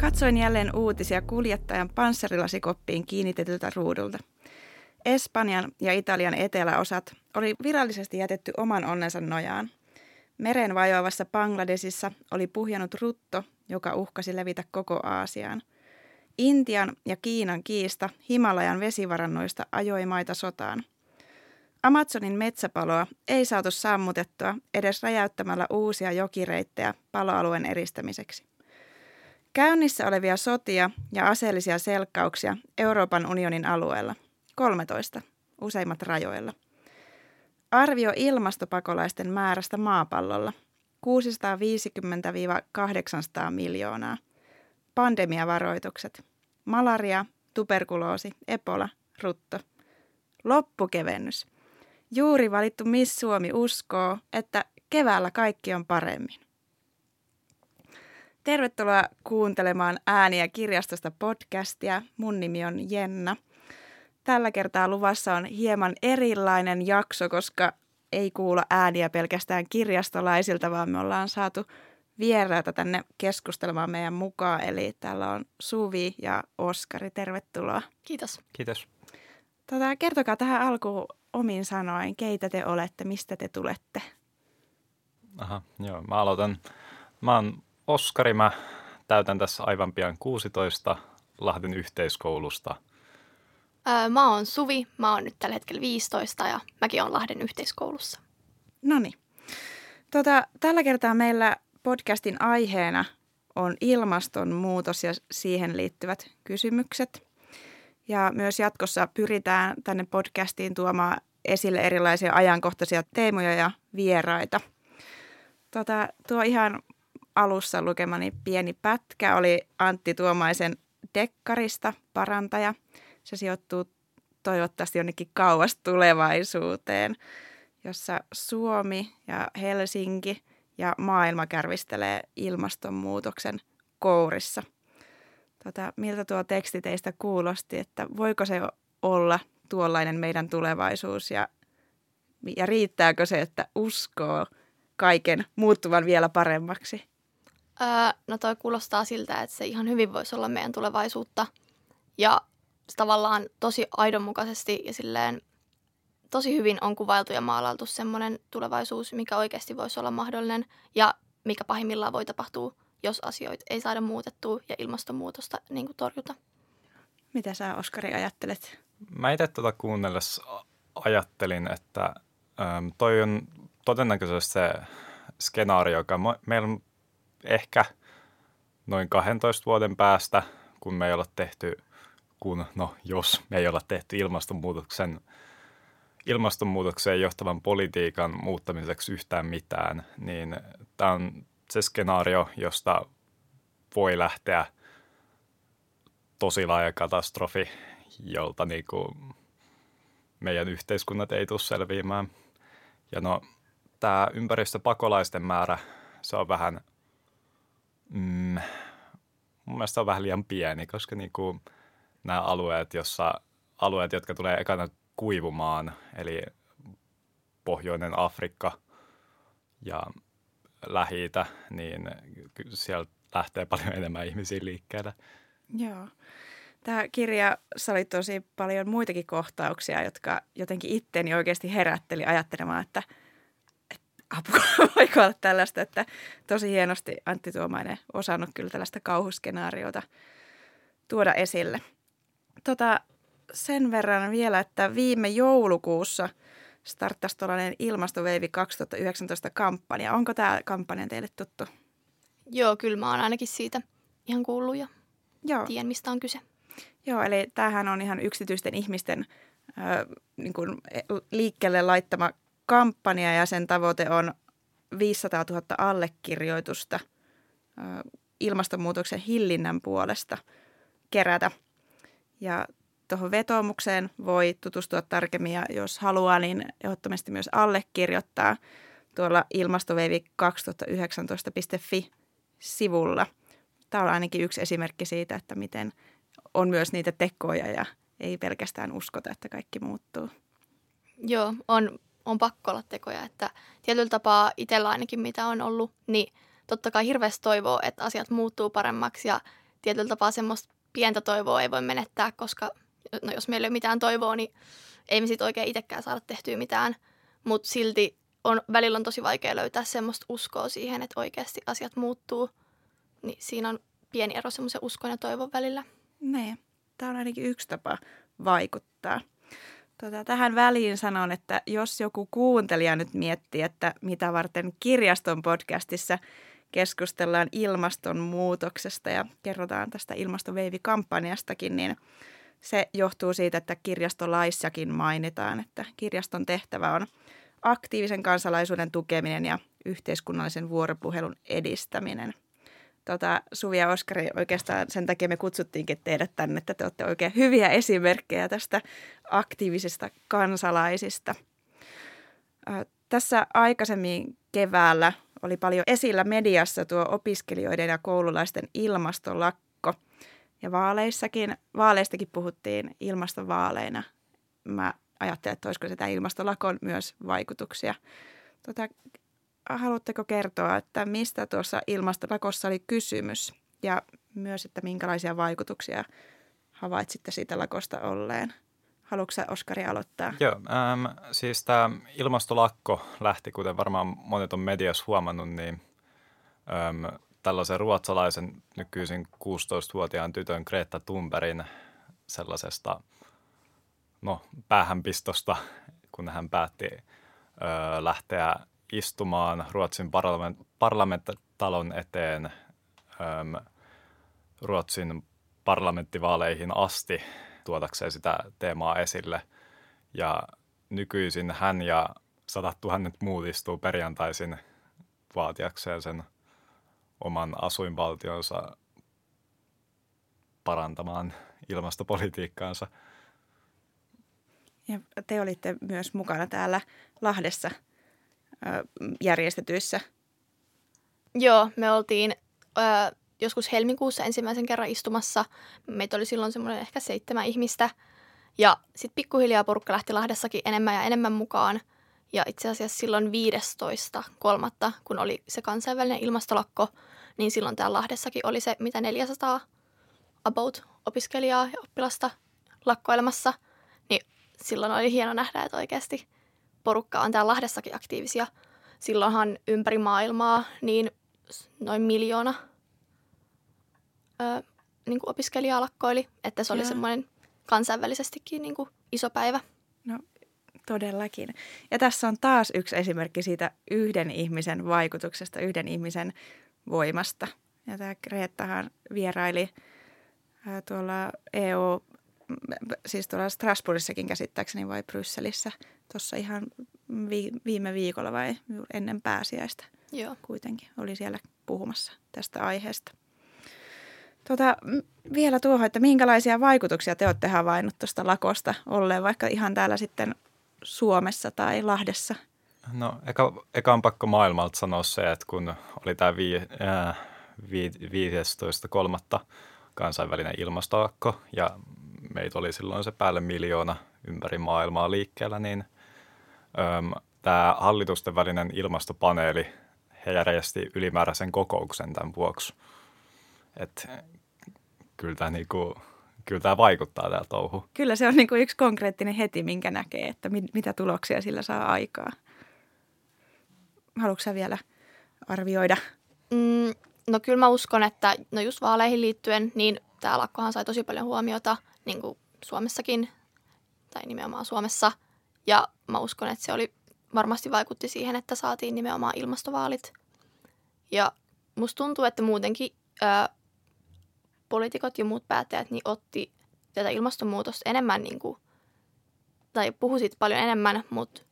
Katsoin jälleen uutisia kuljettajan panssarilasikoppiin kiinnitetyltä ruudulta. Espanjan ja Italian eteläosat oli virallisesti jätetty oman onnensa nojaan. Meren vajoavassa Bangladesissa oli puhjannut rutto, joka uhkasi levitä koko Aasiaan. Intian ja Kiinan kiista Himalajan vesivarannoista ajoi maita sotaan. Amazonin metsäpaloa ei saatu sammutettua edes räjäyttämällä uusia jokireittejä paloalueen eristämiseksi. Käynnissä olevia sotia ja aseellisia selkkauksia Euroopan unionin alueella. 13, useimmat rajoilla. Arvio ilmastopakolaisten määrästä maapallolla 650-800 miljoonaa. Pandemiavaroitukset. Malaria, tuberkuloosi, Ebola, rutto. Loppukevennys. Juuri valittu Miss Suomi uskoo, että keväällä kaikki on paremmin. Tervetuloa kuuntelemaan Ääniä kirjastosta podcastia. Mun nimi on Jenna. Tällä kertaa luvassa on hieman erilainen jakso, koska ei kuulla ääniä pelkästään kirjastolaisilta, vaan me ollaan saatu vieraita tänne keskustelemaan meidän mukaan. Eli täällä on Suvi ja Oskari. Tervetuloa. Kiitos. Kiitos. Kertokaa tähän alkuun omin sanoin, keitä te olette, mistä te tulette? Mä aloitan. Mä oon Oskari, mä täytän tässä aivan pian 16 Lahden yhteiskoulusta. Mä oon Suvi, mä oon nyt tällä hetkellä 15 ja mäkin oon Lahden yhteiskoulussa. Noniin. Tällä kertaa meillä podcastin aiheena on ilmastonmuutos ja siihen liittyvät kysymykset. Ja myös jatkossa pyritään tänne podcastiin tuomaan esille erilaisia ajankohtaisia teemoja ja vieraita. Tuo ihan alussa lukemani pieni pätkä oli Antti Tuomaisen dekkarista Parantaja. Se sijoittuu toivottavasti jonnekin kauas tulevaisuuteen, jossa Suomi ja Helsinki ja maailma kärvistelee ilmastonmuutoksen kourissa. Miltä tuo teksti teistä kuulosti, että voiko se olla tuollainen meidän tulevaisuus ja riittääkö se, että uskoo kaiken muuttuvan vielä paremmaksi? Toi kuulostaa siltä, että se ihan hyvin voisi olla meidän tulevaisuutta ja tavallaan tosi aidonmukaisesti ja silleen tosi hyvin on kuvailtu ja maalailtu semmoinen tulevaisuus, mikä oikeasti voisi olla mahdollinen ja mikä pahimmillaan voi tapahtua, jos asioita ei saada muutettua ja ilmastonmuutosta niin kuin torjuta. Mitä sä, Oskari, ajattelet? Mä itse kuunnellessa ajattelin, että toi on todennäköisesti se skenaario, joka meillä on ehkä noin 12 vuoden päästä, kun me ei olla tehty jos me ei olla tehty ilmastonmuutokseen johtavan politiikan muuttamiseksi yhtään mitään, niin tämä on se skenaario, josta voi lähteä tosi laaja katastrofi, jolta meidän yhteiskunnat ei tule selviämään. Ja tämä ympäristöpakolaisten määrä, se on vähän, mun mielestä on vähän liian pieni, koska nämä alueet, jotka tulee ekana kuivumaan, eli pohjoinen Afrikka ja Lähi-itä, niin siellä lähtee paljon enemmän ihmisiä liikkeelle. Joo. Tämä kirjassa oli tosi paljon muitakin kohtauksia, jotka jotenkin itteeni oikeasti herätteli ajattelemaan, että apua voiko olla tällaista, että tosi hienosti Antti Tuomainen osannut kyllä tällaista kauhuskenaariota tuoda esille. Sen verran vielä, että viime joulukuussa starttasi tuollainen Ilmastoveivi 2019 kampanja. Onko tämä kampanja teille tuttu? Joo, kyllä mä oon ainakin siitä ihan kuullut ja tiedän, mistä on kyse. Joo, eli tämähän on ihan yksityisten ihmisten liikkeelle laittama kampanja ja sen tavoite on 500 000 allekirjoitusta ilmastonmuutoksen hillinnän puolesta kerätä. Ja tuohon vetoomukseen voi tutustua tarkemmin ja jos haluaa, niin ehdottomasti myös allekirjoittaa tuolla ilmastoveivi 2019.fi-sivulla. Tämä on ainakin yksi esimerkki siitä, että miten on myös niitä tekoja ja ei pelkästään uskota, että kaikki muuttuu. Joo, on pakko olla tekoja. Että tietyllä tapaa itsellä ainakin mitä on ollut, niin totta kai hirveästi toivoo, että asiat muuttuu paremmaksi ja tietyllä tapaa semmoista pientä toivoa ei voi menettää, koska no jos meillä ei ole mitään toivoa, niin ei me siitä oikein itsekään saada tehtyä mitään. Mutta silti välillä on tosi vaikea löytää semmoista uskoa siihen, että oikeasti asiat muuttuu. Niin siinä on pieni ero semmoisen uskon ja toivon välillä. Ne. Tämä on ainakin yksi tapa vaikuttaa. Tähän väliin sanon, että jos joku kuuntelija nyt miettii, että mitä varten kirjaston podcastissa keskustellaan ilmastonmuutoksesta ja kerrotaan tästä Ilmastoveivi-kampanjastakin, niin se johtuu siitä, että kirjastolaissakin mainitaan, että kirjaston tehtävä on aktiivisen kansalaisuuden tukeminen ja yhteiskunnallisen vuoropuhelun edistäminen. Suvi ja Oskari, oikeastaan sen takia me kutsuttiinkin teidät tänne, että te olette oikein hyviä esimerkkejä tästä aktiivisista kansalaisista. Tässä aikaisemmin keväällä oli paljon esillä mediassa tuo opiskelijoiden ja koululaisten ilmastolakko. Ja vaaleistakin puhuttiin ilmastovaaleina. Mä ajattelin, että olisiko sitä ilmastolakon myös vaikutuksia. Haluatteko kertoa, että mistä tuossa ilmastolakossa oli kysymys ja myös, että minkälaisia vaikutuksia havaitsitte siitä lakosta olleen? Haluatko sä, Oskari, aloittaa? Joo, siis tämä ilmastolakko lähti, kuten varmaan monet on mediassa huomannut, niin tällaisen ruotsalaisen nykyisin 16-vuotiaan tytön Greta Thunbergin sellaisesta päähänpistosta, kun hän päätti lähteä istumaan Ruotsin parlamenttitalon eteen Ruotsin parlamenttivaaleihin asti tuodakseen sitä teemaa esille. Ja nykyisin hän ja 100 000 muut istuu perjantaisin vaatiakseen sen oman asuinvaltionsa parantamaan ilmastopolitiikkaansa. Ja te olitte myös mukana täällä Lahdessa järjestetyissä. Joo, me oltiin joskus helmikuussa ensimmäisen kerran istumassa. Meitä oli silloin semmoinen ehkä 7 ihmistä. Ja sitten pikkuhiljaa porukka lähti Lahdessakin enemmän ja enemmän mukaan. Ja itse asiassa silloin 15.3., kun oli se kansainvälinen ilmastolakko, niin silloin täällä Lahdessakin oli se, mitä 400 about opiskelijaa ja oppilasta lakkoilemassa. Niin silloin oli hieno nähdä, että oikeasti porukka on täällä Lahdessakin aktiivisia. Silloinhan ympäri maailmaa niin noin 1 miljoona niin kuin opiskelijaa lakkoili. Että se oli semmoinen kansainvälisestikin niin kuin iso päivä. No todellakin. Ja tässä on taas yksi esimerkki siitä yhden ihmisen vaikutuksesta, yhden ihmisen voimasta. Ja tämä Gretahan vieraili tuolla EU, siis tuolla Strasbourgissakin käsittääkseni vai Brysselissä tuossa ihan viime viikolla vai ennen pääsiäistä. Joo. Kuitenkin oli siellä puhumassa tästä aiheesta. Vielä tuohon, että minkälaisia vaikutuksia te olette havainnut tuosta lakosta olleen vaikka ihan täällä sitten Suomessa tai Lahdessa? No eka on pakko maailmalta sanoa se, että kun oli tämä 15.3. kansainvälinen ilmastolakko ja meitä oli silloin se päälle 1 miljoona ympäri maailmaa liikkeellä, niin tämä hallitusten välinen ilmastopaneeli, he järjesti ylimääräisen kokouksen tämän vuoksi. Että kyllä tämä vaikuttaa täällä touhu. Kyllä se on niinku yksi konkreettinen heti, minkä näkee, että mitä tuloksia sillä saa aikaa. Haluatko sä vielä arvioida? No kyllä mä uskon, että just vaaleihin liittyen, niin tämä lakkohan sai tosi paljon huomiota, niin kuin Suomessakin, tai nimenomaan Suomessa. Ja mä uskon, että se oli, varmasti vaikutti siihen, että saatiin nimenomaan ilmastovaalit. Ja musta tuntuu, että muutenkin poliitikot ja muut päättäjät niin otti tätä ilmastonmuutosta enemmän, niin kuin, tai puhui siitä paljon enemmän, mutta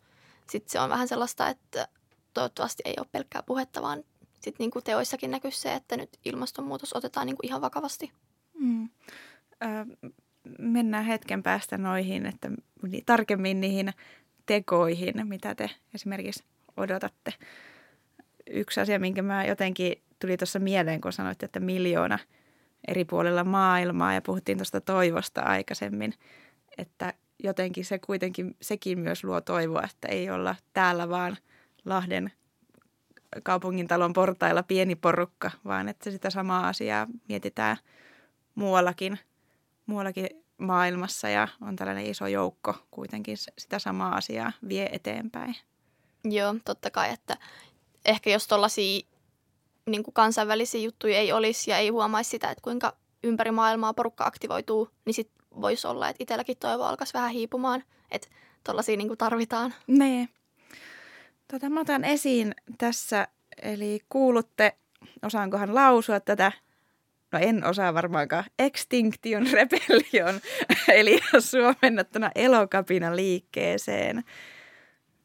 sitten se on vähän sellaista, että toivottavasti ei ole pelkkää puhetta, vaan sitten niin teoissakin näkyy se, että nyt ilmastonmuutos otetaan niin kuin ihan vakavasti. Mennään hetken päästä noihin, että tarkemmin niihin tekoihin, mitä te esimerkiksi odotatte. Yksi asia, minkä mä jotenkin tuli tuossa mieleen, kun sanoitte, että 1 miljoona eri puolilla maailmaa ja puhuttiin tuosta toivosta aikaisemmin, että jotenkin se kuitenkin, sekin myös luo toivoa, että ei olla täällä vaan Lahden kaupungintalon portailla pieni porukka, vaan että sitä samaa asiaa mietitään muuallakin maailmassa ja on tällainen iso joukko kuitenkin sitä samaa asiaa vie eteenpäin. Joo, totta kai, että ehkä jos tuollaisia niin kuin kansainvälisiä juttuja ei olisi ja ei huomaisi sitä, että kuinka ympäri maailmaa porukka aktivoituu, niin sitten voisi olla, että itselläkin toivo alkaisi vähän hiipumaan, että tuollaisia niin kuin tarvitaan. Nee. Mä otan esiin tässä, eli kuulutte, osaankohan lausua tätä, no en osaa varmaankaan, Extinction Rebellion, eli suomennettuna elokapina liikkeeseen.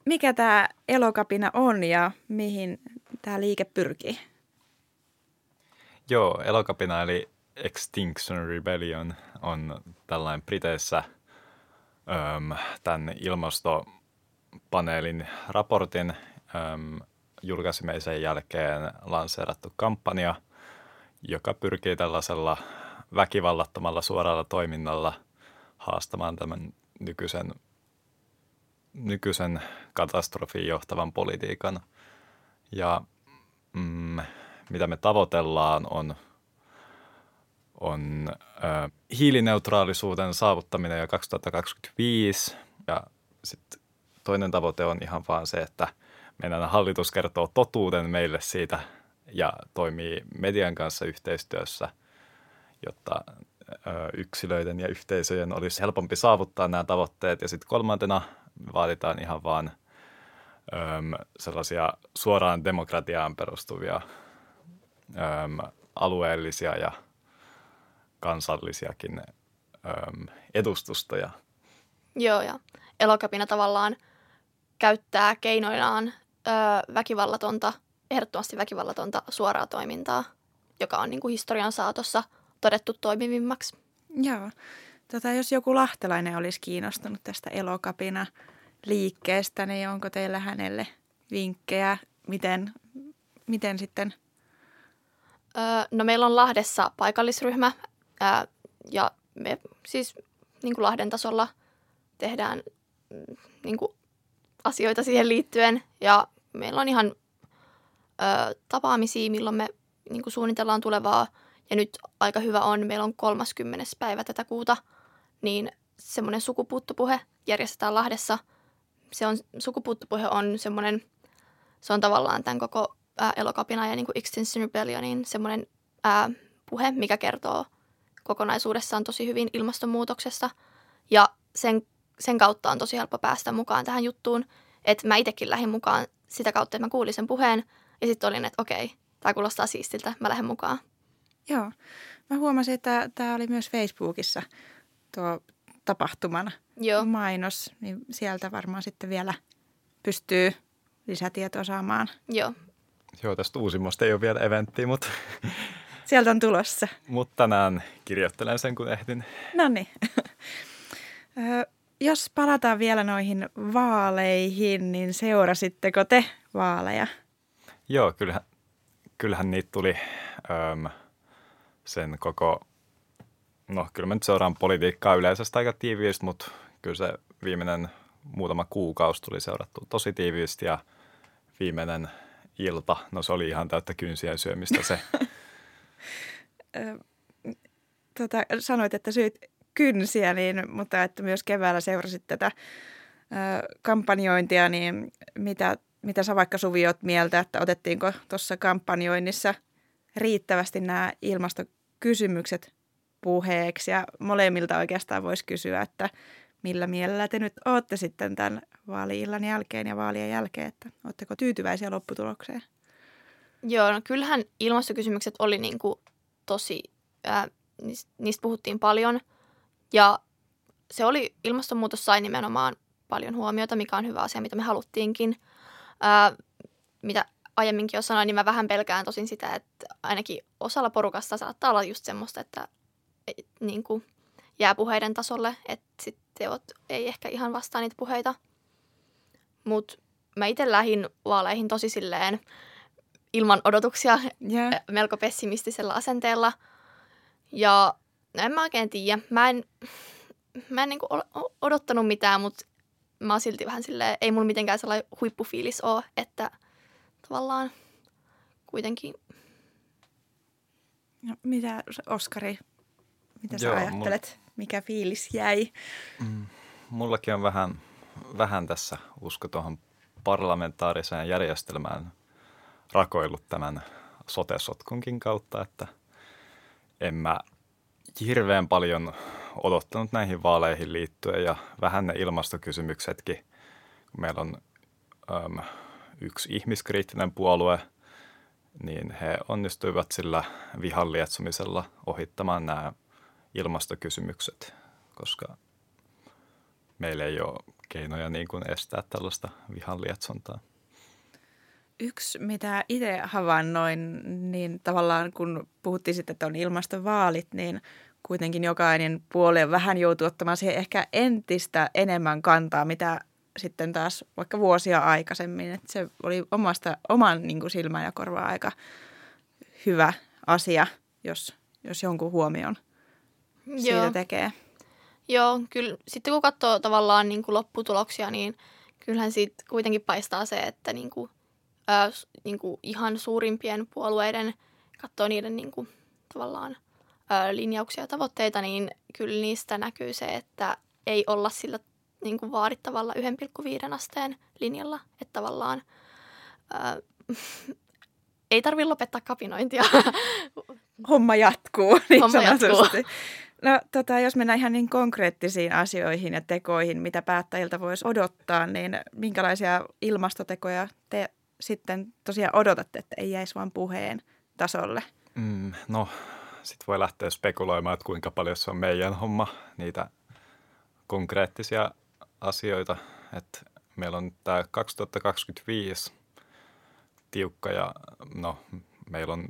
Mikä tämä elokapina on ja mihin tämä liike pyrkii? Joo, elokapina eli Extinction Rebellion on tällainen Briteissä tämän ilmastopaneelin raportin julkaisemisen jälkeen lanseerattu kampanja, joka pyrkii tällaisella väkivallattomalla suoralla toiminnalla haastamaan tämän nykyisen katastrofiin johtavan politiikan. Ja mitä me tavoitellaan on hiilineutraalisuuden saavuttaminen jo 2025. Ja sitten toinen tavoite on ihan vaan se, että meidän hallitus kertoo totuuden meille siitä ja toimii median kanssa yhteistyössä, jotta yksilöiden ja yhteisöjen olisi helpompi saavuttaa nämä tavoitteet. Ja sitten kolmantena vaaditaan ihan vaan sellaisia suoraan demokratiaan perustuvia alueellisia ja kansallisiakin edustustoja. Joo, ja elokapina tavallaan käyttää keinoinaan ehdottomasti väkivallatonta suoraa toimintaa, joka on niin kuin historian saatossa todettu toimivimmaksi. Joo. Jos joku lahtelainen olisi kiinnostunut tästä elokapina liikkeestä, niin onko teillä hänelle vinkkejä? Miten sitten? No meillä on Lahdessa paikallisryhmä ja me siis niin kuin Lahden tasolla tehdään niin kuin asioita siihen liittyen ja meillä on ihan tapaamisia, milloin me niin kuin suunnitellaan tulevaa ja nyt aika hyvä on, meillä on 30. päivä tätä kuuta, niin semmoinen sukupuuttopuhe järjestetään Lahdessa. Sukupuuttopuhe on semmoinen, se on tavallaan tämän koko elokapina ja niin kuin Extinction Rebellionin semmoinen puhe, mikä kertoo kokonaisuudessaan tosi hyvin ilmastonmuutoksesta. Ja sen kautta on tosi helppo päästä mukaan tähän juttuun. Että mä itsekin lähdin mukaan sitä kautta, että mä kuulin sen puheen. Ja sitten olin, että okei, tää kuulostaa siistiltä, mä lähden mukaan. Joo. Mä huomasin, että tää oli myös Facebookissa tuo tapahtuman mainos. Niin sieltä varmaan sitten vielä pystyy lisätietoa saamaan. Joo, tästä uusimmasta ei ole vielä eventtiä, mutta sieltä on tulossa. Mutta tänään kirjoittelen sen, kun ehdin. Noniin. Jos palataan vielä noihin vaaleihin, niin seurasitteko te vaaleja? Joo, kyllähän niitä tuli sen koko, no kyllä mä nyt seuraan politiikkaa yleisesti aika tiiviisti, mutta kyllä se viimeinen muutama kuukausi tuli seurattua tosi tiiviisti ja viimeinen ilta, no se oli ihan täyttä kynsien syömistä se. Sanoit, että syyt kynsiä, niin, mutta että myös keväällä seurasit tätä kampanjointia, niin mitä sä vaikka Suvi oot mieltä, että otettiinko tuossa kampanjoinnissa riittävästi nämä ilmastokysymykset puheeksi ja molemmilta oikeastaan voisi kysyä, että millä mielellä te nyt ootte sitten tämän vaali-illan jälkeen ja vaalien jälkeen, että ootteko tyytyväisiä lopputulokseen? Joo, no kyllähän ilmastokysymykset oli niin kuin tosi, niistä puhuttiin paljon ja se oli, ilmastonmuutos sai nimenomaan paljon huomiota, mikä on hyvä asia, mitä me haluttiinkin. Mitä aiemminkin jo sanoin, niin mä vähän pelkään tosin sitä, että ainakin osalla porukasta saattaa olla just semmoista, että niin kuin jää puheiden tasolle, että sitten teot ei ehkä ihan vastaa niitä puheita. Mutta mä itse lähdin vaaleihin tosi silleen ilman odotuksia, melko pessimistisellä asenteella. Ja en mä oikein tiedä. Mä en niinku odottanut mitään, mutta mä oon silti vähän silleen, ei mulla mitenkään sellainen huippufiilis ole, että tavallaan kuitenkin. No, mitä Oskari Mitä sä ajattelet? Mikä fiilis jäi? Mullakin on vähän tässä usko tuohon parlamentaariseen järjestelmään rakoillut tämän sote-sotkunkin kautta, että en mä hirveän paljon odottanut näihin vaaleihin liittyen ja vähän ne ilmastokysymyksetkin. Meillä on yksi ihmiskriittinen puolue, niin he onnistuivat sillä vihan lietsomisella ohittamaan nämä ilmastokysymykset, koska meillä ei ole keinoja niin kuin estää tällaista vihan lietsontaa. Yksi, mitä itse havainnoin, niin tavallaan kun puhuttiin sitten, että on ilmastovaalit, niin kuitenkin jokainen puolue vähän joutuu ottamaan siihen ehkä entistä enemmän kantaa, mitä sitten taas vaikka vuosia aikaisemmin. Että se oli oman niin kuin silmään ja korvaan aika hyvä asia, jos jonkun huomion siitä tekee. Joo, kyllä. Sitten kun katsoo tavallaan niin kuin lopputuloksia, niin kyllähän siitä kuitenkin paistaa se, että niin kuin ihan suurimpien puolueiden, katsoo niiden niin kuin tavallaan linjauksia ja tavoitteita, niin kyllä niistä näkyy se, että ei olla sillä niin kuin vaadittavalla 1,5 asteen linjalla, että tavallaan ei tarvitse lopettaa kapinointia. Homma jatkuu, niin homma sanotusti. Jatkuu. No, jos mennään ihan niin konkreettisiin asioihin ja tekoihin, mitä päättäjiltä voisi odottaa, niin minkälaisia ilmastotekoja te sitten tosiaan odotatte, että ei jäisi vain puheen tasolle? No, sitten voi lähteä spekuloimaan, että kuinka paljon se on meidän homma, niitä konkreettisia asioita. Että meillä on tämä 2025 tiukka ja no, meillä on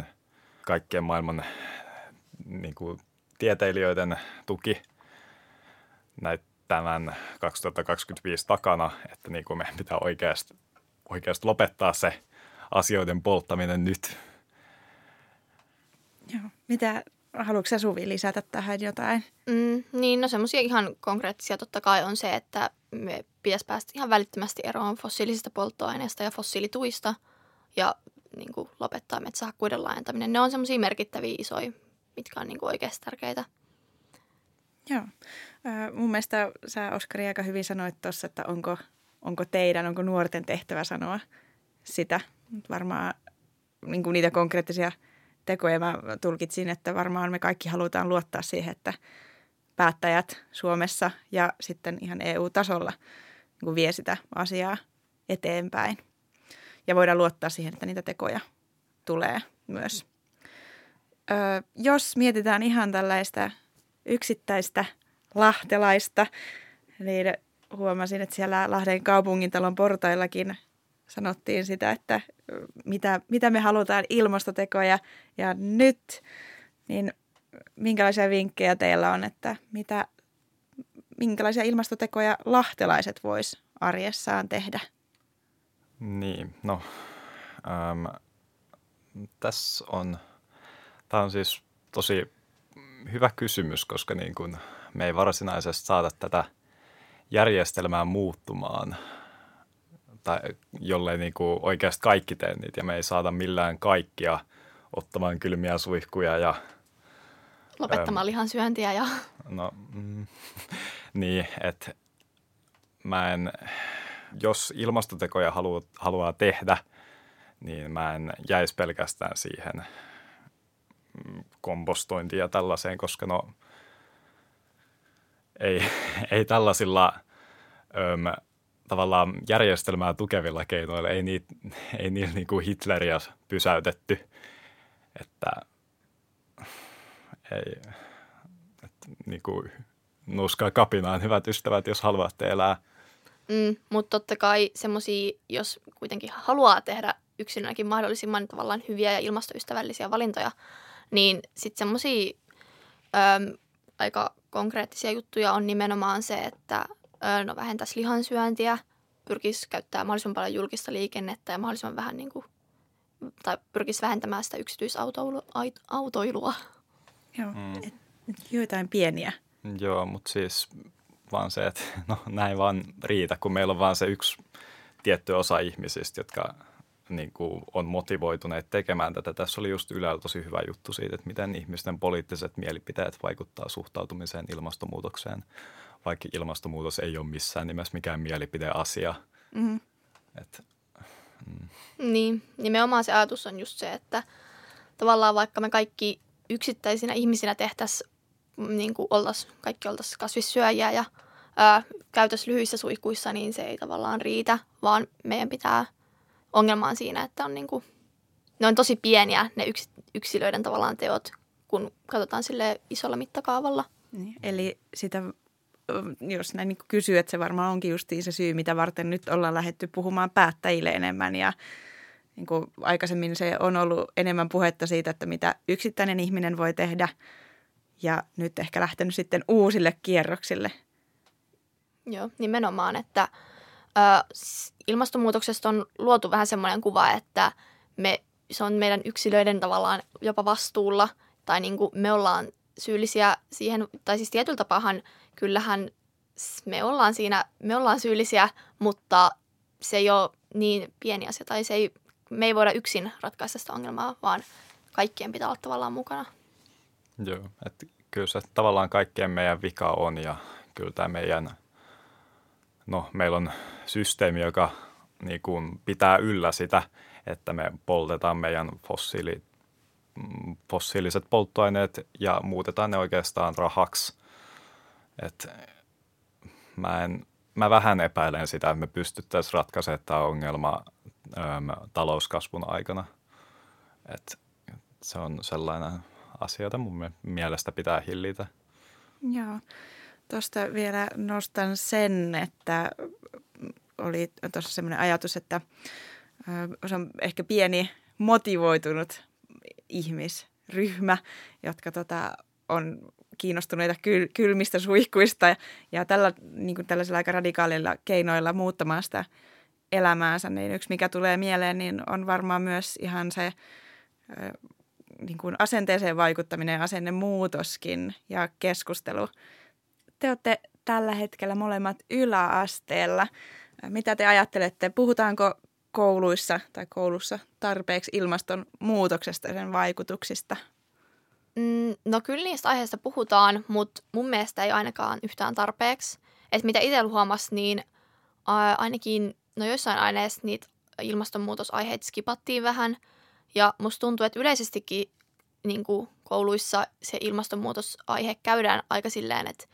99% kaikkien maailman niin kuin tieteilijöiden tuki tämän 2025 takana, että niin kuin meidän pitää oikeasti lopettaa se asioiden polttaminen nyt. Joo. Mitä, haluatko sä Suvi lisätä tähän jotain? Niin, no semmoisia ihan konkreettisia totta kai on se, että me pitäisi päästä ihan välittömästi eroon fossiilisista polttoaineista ja fossiilituista ja niin kuin lopettaa metsähakkuiden laajentaminen. Ne on semmoisia merkittäviä isoja, mitkä on niin kuin oikeasti tärkeitä. Joo. Mun mielestä sä, Oskari, aika hyvin sanoit tuossa, että onko nuorten tehtävä sanoa sitä. Varmaan niin kuin niitä konkreettisia tekoja mä tulkitsin, että varmaan me kaikki halutaan luottaa siihen, että päättäjät Suomessa ja sitten ihan EU-tasolla niin kuin vie sitä asiaa eteenpäin. Ja voidaan luottaa siihen, että niitä tekoja tulee myös. Jos mietitään ihan tällaista yksittäistä lahtelaista, niin huomasin, että siellä Lahden kaupungintalon portaillakin sanottiin sitä, että mitä me halutaan ilmastotekoja ja nyt, niin minkälaisia vinkkejä teillä on, että minkälaisia ilmastotekoja lahtelaiset vois arjessaan tehdä? Niin, no tämä on siis tosi hyvä kysymys, koska niin kun me ei varsinaisesti saada tätä järjestelmää muuttumaan tai jollei niin kun oikeasti kaikki tee niitä ja me ei saada millään kaikkia ottamaan kylmiä suihkuja ja lopettamaan lihansyöntiä ja no niin, että jos ilmastotekoja haluaa tehdä, niin mä en jäisi pelkästään siihen kompostointiin ja tällaiseen, koska no ei tällaisilla tavallaan järjestelmää tukevilla keinoilla, ei niillä niin kuin Hitleriä pysäytetty, että niin kuin nuuskaa kapinaan, hyvät ystävät, jos haluatte elää. Mutta totta kai semmoisia, jos kuitenkin haluaa tehdä yksilönäkin mahdollisimman tavallaan hyviä ja ilmastoystävällisiä valintoja, niin sitten semmoisia aika konkreettisia juttuja on nimenomaan se, että vähentäisi lihansyöntiä, pyrkisi käyttämään mahdollisimman paljon julkista liikennettä ja mahdollisimman vähän niin kuin, tai pyrkisi vähentämään sitä yksityisautoilua. Joo, joitain pieniä. Joo, mutta siis vaan se, että näin vaan riitä, kun meillä on vaan se yksi tietty osa ihmisistä, jotka niin kuin on motivoituneet tekemään tätä. Tässä oli just Ylellä tosi hyvä juttu siitä, että miten ihmisten poliittiset mielipiteet vaikuttaa suhtautumiseen ilmastonmuutokseen, vaikka ilmastonmuutos ei ole missään nimessä mikään mielipideasia. Mm-hmm. Niin, nimenomaan se ajatus on just se, että tavallaan vaikka me kaikki yksittäisinä ihmisinä tehtäisiin, niin kuin kaikki oltaisiin kasvissyöjiä ja käytäisiin lyhyissä suihkuissa, niin se ei tavallaan riitä, vaan meidän pitää ongelmaan siinä, että on niin kuin, ne on tosi pieniä ne yksilöiden tavallaan teot, kun katsotaan sille isolla mittakaavalla. Niin, eli sitä, jos näin niin kuin kysyy, että se varmaan onkin justiin se syy, mitä varten nyt ollaan lähdetty puhumaan päättäjille enemmän ja niin kuin aikaisemmin se on ollut enemmän puhetta siitä, että mitä yksittäinen ihminen voi tehdä ja nyt ehkä lähtenyt sitten uusille kierroksille. Joo, nimenomaan, että ilmastonmuutoksesta on luotu vähän semmoinen kuva, että se on meidän yksilöiden tavallaan jopa vastuulla tai niin kuin me ollaan syyllisiä siihen, tai siis tietyllä tapahan kyllähän me ollaan syyllisiä, mutta se ei ole niin pieni asia tai me ei voida yksin ratkaista sitä ongelmaa, vaan kaikkien pitää olla tavallaan mukana. Joo, että kyllä se tavallaan kaikkien meidän vika on ja kyllä tämä meidän, meillä on systeemi, joka niin kuin pitää yllä sitä, että me poltetaan meidän fossiiliset polttoaineet ja muutetaan ne oikeastaan rahaksi. Et mä vähän epäilen sitä, että me pystyttäisiin ratkaisemaan tämä ongelma talouskasvun aikana. Et se on sellainen asia, jota mun mielestä pitää hillitä. Joo. Tuosta vielä nostan sen, että oli tuossa semmoinen ajatus, että se on ehkä pieni motivoitunut ihmisryhmä, jotka on kiinnostuneita kylmistä suihkuista ja tällaisilla aika radikaalilla keinoilla muuttamaan sitä elämäänsä. Niin yksi, mikä tulee mieleen, niin on varmaan myös ihan se niin kuin asenteeseen vaikuttaminen ja asennemuutoskin ja keskustelu. Te olette tällä hetkellä molemmat yläasteella. Mitä te ajattelette? Puhutaanko kouluissa tai koulussa tarpeeksi ilmastonmuutoksesta ja sen vaikutuksista? No kyllä niistä aiheista puhutaan, mutta mun mielestä ei ainakaan yhtään tarpeeksi. Et mitä itse huomasin, niin ainakin joissain aineissa niitä ilmastonmuutosaiheita skipattiin vähän. Ja musta tuntuu, että yleisestikin niin kuin kouluissa se ilmastonmuutosaihe käydään aika silleen, että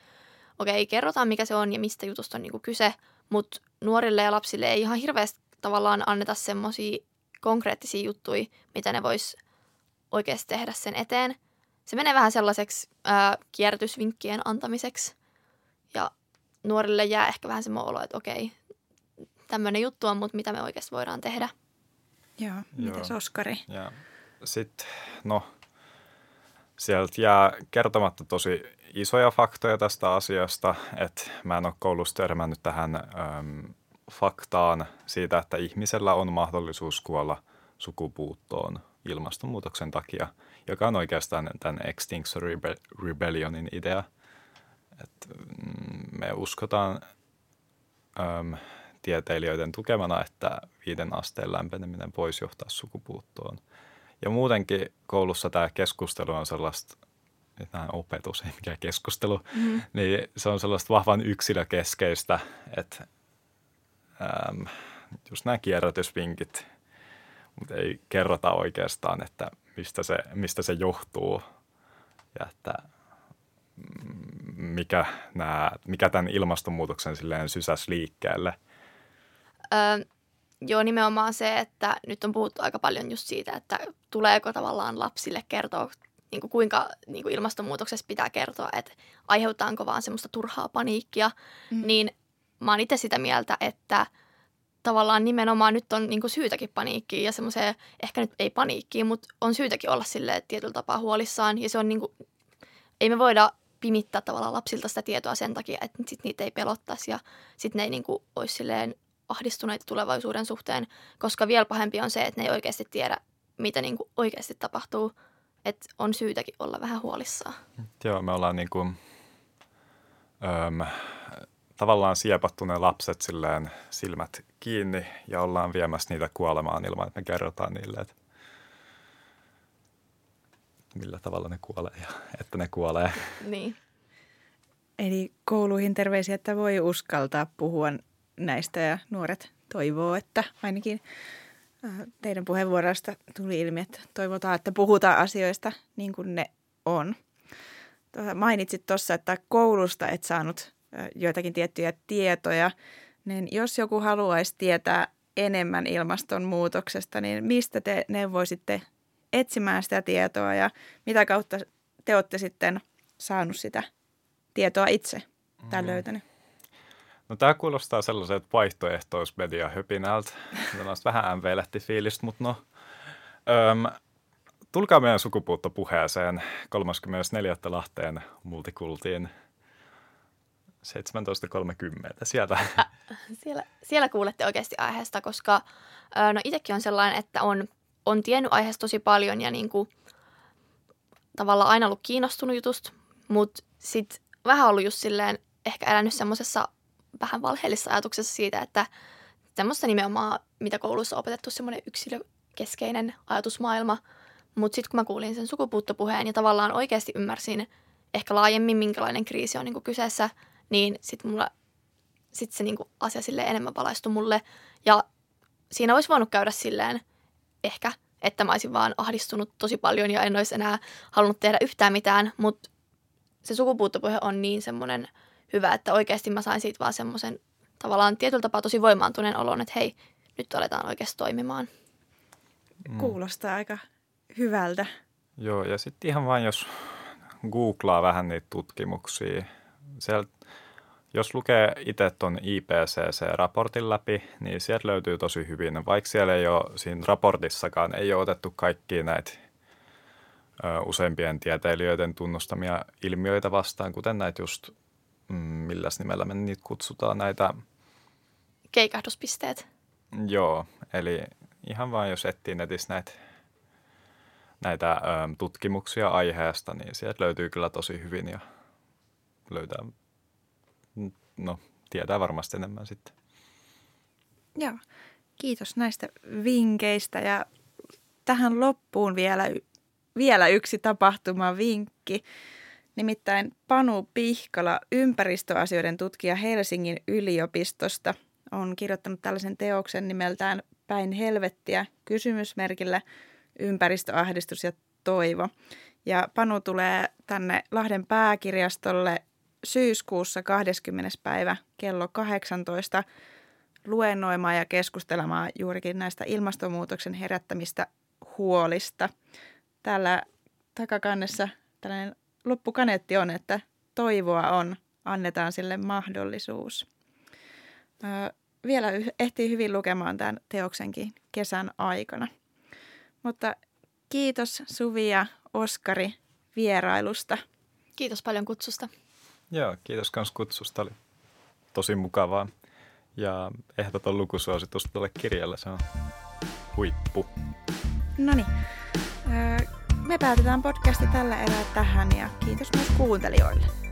okei, kerrotaan mikä se on ja mistä jutusta on niin kuin kyse, mutta nuorille ja lapsille ei ihan hirveästi tavallaan anneta semmoisia konkreettisia juttuja, mitä ne vois oikeasti tehdä sen eteen. Se menee vähän sellaiseksi kierrätysvinkkien antamiseksi ja nuorille jää ehkä vähän semmoinen olo, että okei, tämmöinen juttu on, mutta mitä me oikeasti voidaan tehdä. Joo, mitäs Oskari? Ja sitten, sieltä jää kertomatta tosi isoja faktoja tästä asiasta, että mä en ole koulussa törmännyt tähän faktaan siitä, että ihmisellä on mahdollisuus kuolla sukupuuttoon ilmastonmuutoksen takia, joka on oikeastaan tämän Extinction Rebellionin idea. Et me uskotaan tieteilijöiden tukemana, että 5 asteen lämpeneminen voisi johtaa sukupuuttoon. Ja muutenkin koulussa tämä keskustelu on sellaista, tämä opetus, ei mikään keskustelu, niin se on sellaista vahvan yksilökeskeistä, että just nämä kierrätysvinkit, mutta ei kerrota oikeastaan, että mistä se johtuu ja että mikä tämän ilmastonmuutoksen silleen sysäsi liikkeelle. Joo, nimenomaan se, että nyt on puhuttu aika paljon just siitä, että tuleeko tavallaan lapsille kertoa, niin kuin kuinka niin kuin ilmastonmuutoksessa pitää kertoa, että aiheutaanko vaan semmoista turhaa paniikkia, niin mä oon itse sitä mieltä, että tavallaan nimenomaan nyt on niin kuin syytäkin paniikkiin ja semmoiseen, ehkä nyt ei paniikkiin, mutta on syytäkin olla silleen tietyllä tapaa huolissaan ja se on niin kuin, ei me voida pimittää tavallaan lapsilta sitä tietoa sen takia, että sit niitä ei pelottaisi ja sitten ne ei niin kuin olisi silleen ahdistuneita tulevaisuuden suhteen, koska vielä pahempi on se, että ne ei oikeasti tiedä, mitä niin kuin oikeasti tapahtuu. Että on syytäkin olla vähän huolissaan. Joo, me ollaan niin kuin, tavallaan siepattuneet lapset silleen silmät kiinni ja ollaan viemässä niitä kuolemaan ilman, että me kerrotaan niille, että millä tavalla ne kuolee ja että ne kuolee. Niin. Eli kouluihin terveisiä, että voi uskaltaa puhua näistä ja nuoret toivoo, että ainakin teidän puheenvuorosta tuli ilmi, että toivotaan, että puhutaan asioista niin kuin ne on. Mainitsit tuossa, että koulusta et saanut joitakin tiettyjä tietoja, niin jos joku haluaisi tietää enemmän ilmastonmuutoksesta, niin mistä te neuvoisitte etsimään sitä tietoa ja mitä kautta te olette sitten saanut sitä tietoa itse tai löytänyt? No tämä kuulostaa sellaiselta vaihtoehtoismediahöpinältä. Tämä on vähän ämveilehti fiilistä, mutta no. Tulkaa meidän sukupuuttopuheeseen 34. Lahteen Multikultiin 17.30. Siellä kuulette oikeasti aiheesta, koska no itsekin on sellainen, että on tiennyt aiheesta tosi paljon ja niin kuin tavallaan aina ollut kiinnostunut jutusta, mutta sitten vähän ollut just silleen ehkä elänyt semmoisessa vähän valheellisessa ajatuksessa siitä, että tämmöistä nimenomaan, mitä koulussa on opetettu, semmoinen yksilökeskeinen ajatusmaailma. Mutta sitten kun mä kuulin sen sukupuuttopuheen ja tavallaan oikeasti ymmärsin ehkä laajemmin, minkälainen kriisi on niinku kyseessä, niin sitten se niinku asia silleen enemmän valaistui mulle. Ja siinä olisi voinut käydä silleen ehkä, että mä olisin vaan ahdistunut tosi paljon ja en olisi enää halunnut tehdä yhtään mitään, mutta se sukupuuttopuhe on niin semmoinen hyvä, että oikeasti mä sain siitä vaan semmoisen tavallaan tietyllä tapaa tosi voimaantuneen olon, että hei, nyt aletaan oikeasti toimimaan. Kuulostaa aika hyvältä. Joo, ja sitten ihan vaan jos googlaa vähän niitä tutkimuksia. Siellä, jos lukee itse tuon IPCC-raportin läpi, niin sieltä löytyy tosi hyvin. Vaikka siellä ei ole, siinä raportissakaan ei ole otettu kaikkia näitä useimpien tieteilijöiden tunnustamia ilmiöitä vastaan, kuten näitä just, milläs nimellä me niitä kutsutaan, näitä keikahduspisteet. Joo, eli ihan vaan jos etsii netissä näitä tutkimuksia aiheesta, niin sieltä löytyy kyllä tosi hyvin ja löytää, no tietää varmasti enemmän sitten. Joo, kiitos näistä vinkkeistä ja tähän loppuun vielä yksi tapahtumavinkki. Nimittäin Panu Pihkala, ympäristöasioiden tutkija Helsingin yliopistosta, on kirjoittanut tällaisen teoksen nimeltään Päin helvettiä kysymysmerkillä ympäristöahdistus ja toivo. Ja Panu tulee tänne Lahden pääkirjastolle syyskuussa 20. päivä kello 18 luennoimaan ja keskustelemaan juurikin näistä ilmastonmuutoksen herättämistä huolista. Täällä takakannessa tällainen loppukaneetti on, että toivoa on, annetaan sille mahdollisuus. Vielä ehtii hyvin lukemaan tämän teoksenkin kesän aikana. Mutta kiitos Suvi ja Oskari vierailusta. Kiitos paljon kutsusta. Joo, kiitos myös kutsusta. Oli tosi mukavaa. Ja ehdoton lukusuositus tuolle kirjalle. Se on huippu. Noniin. Me päätetään podcasti tällä erää tähän ja kiitos myös kuuntelijoille.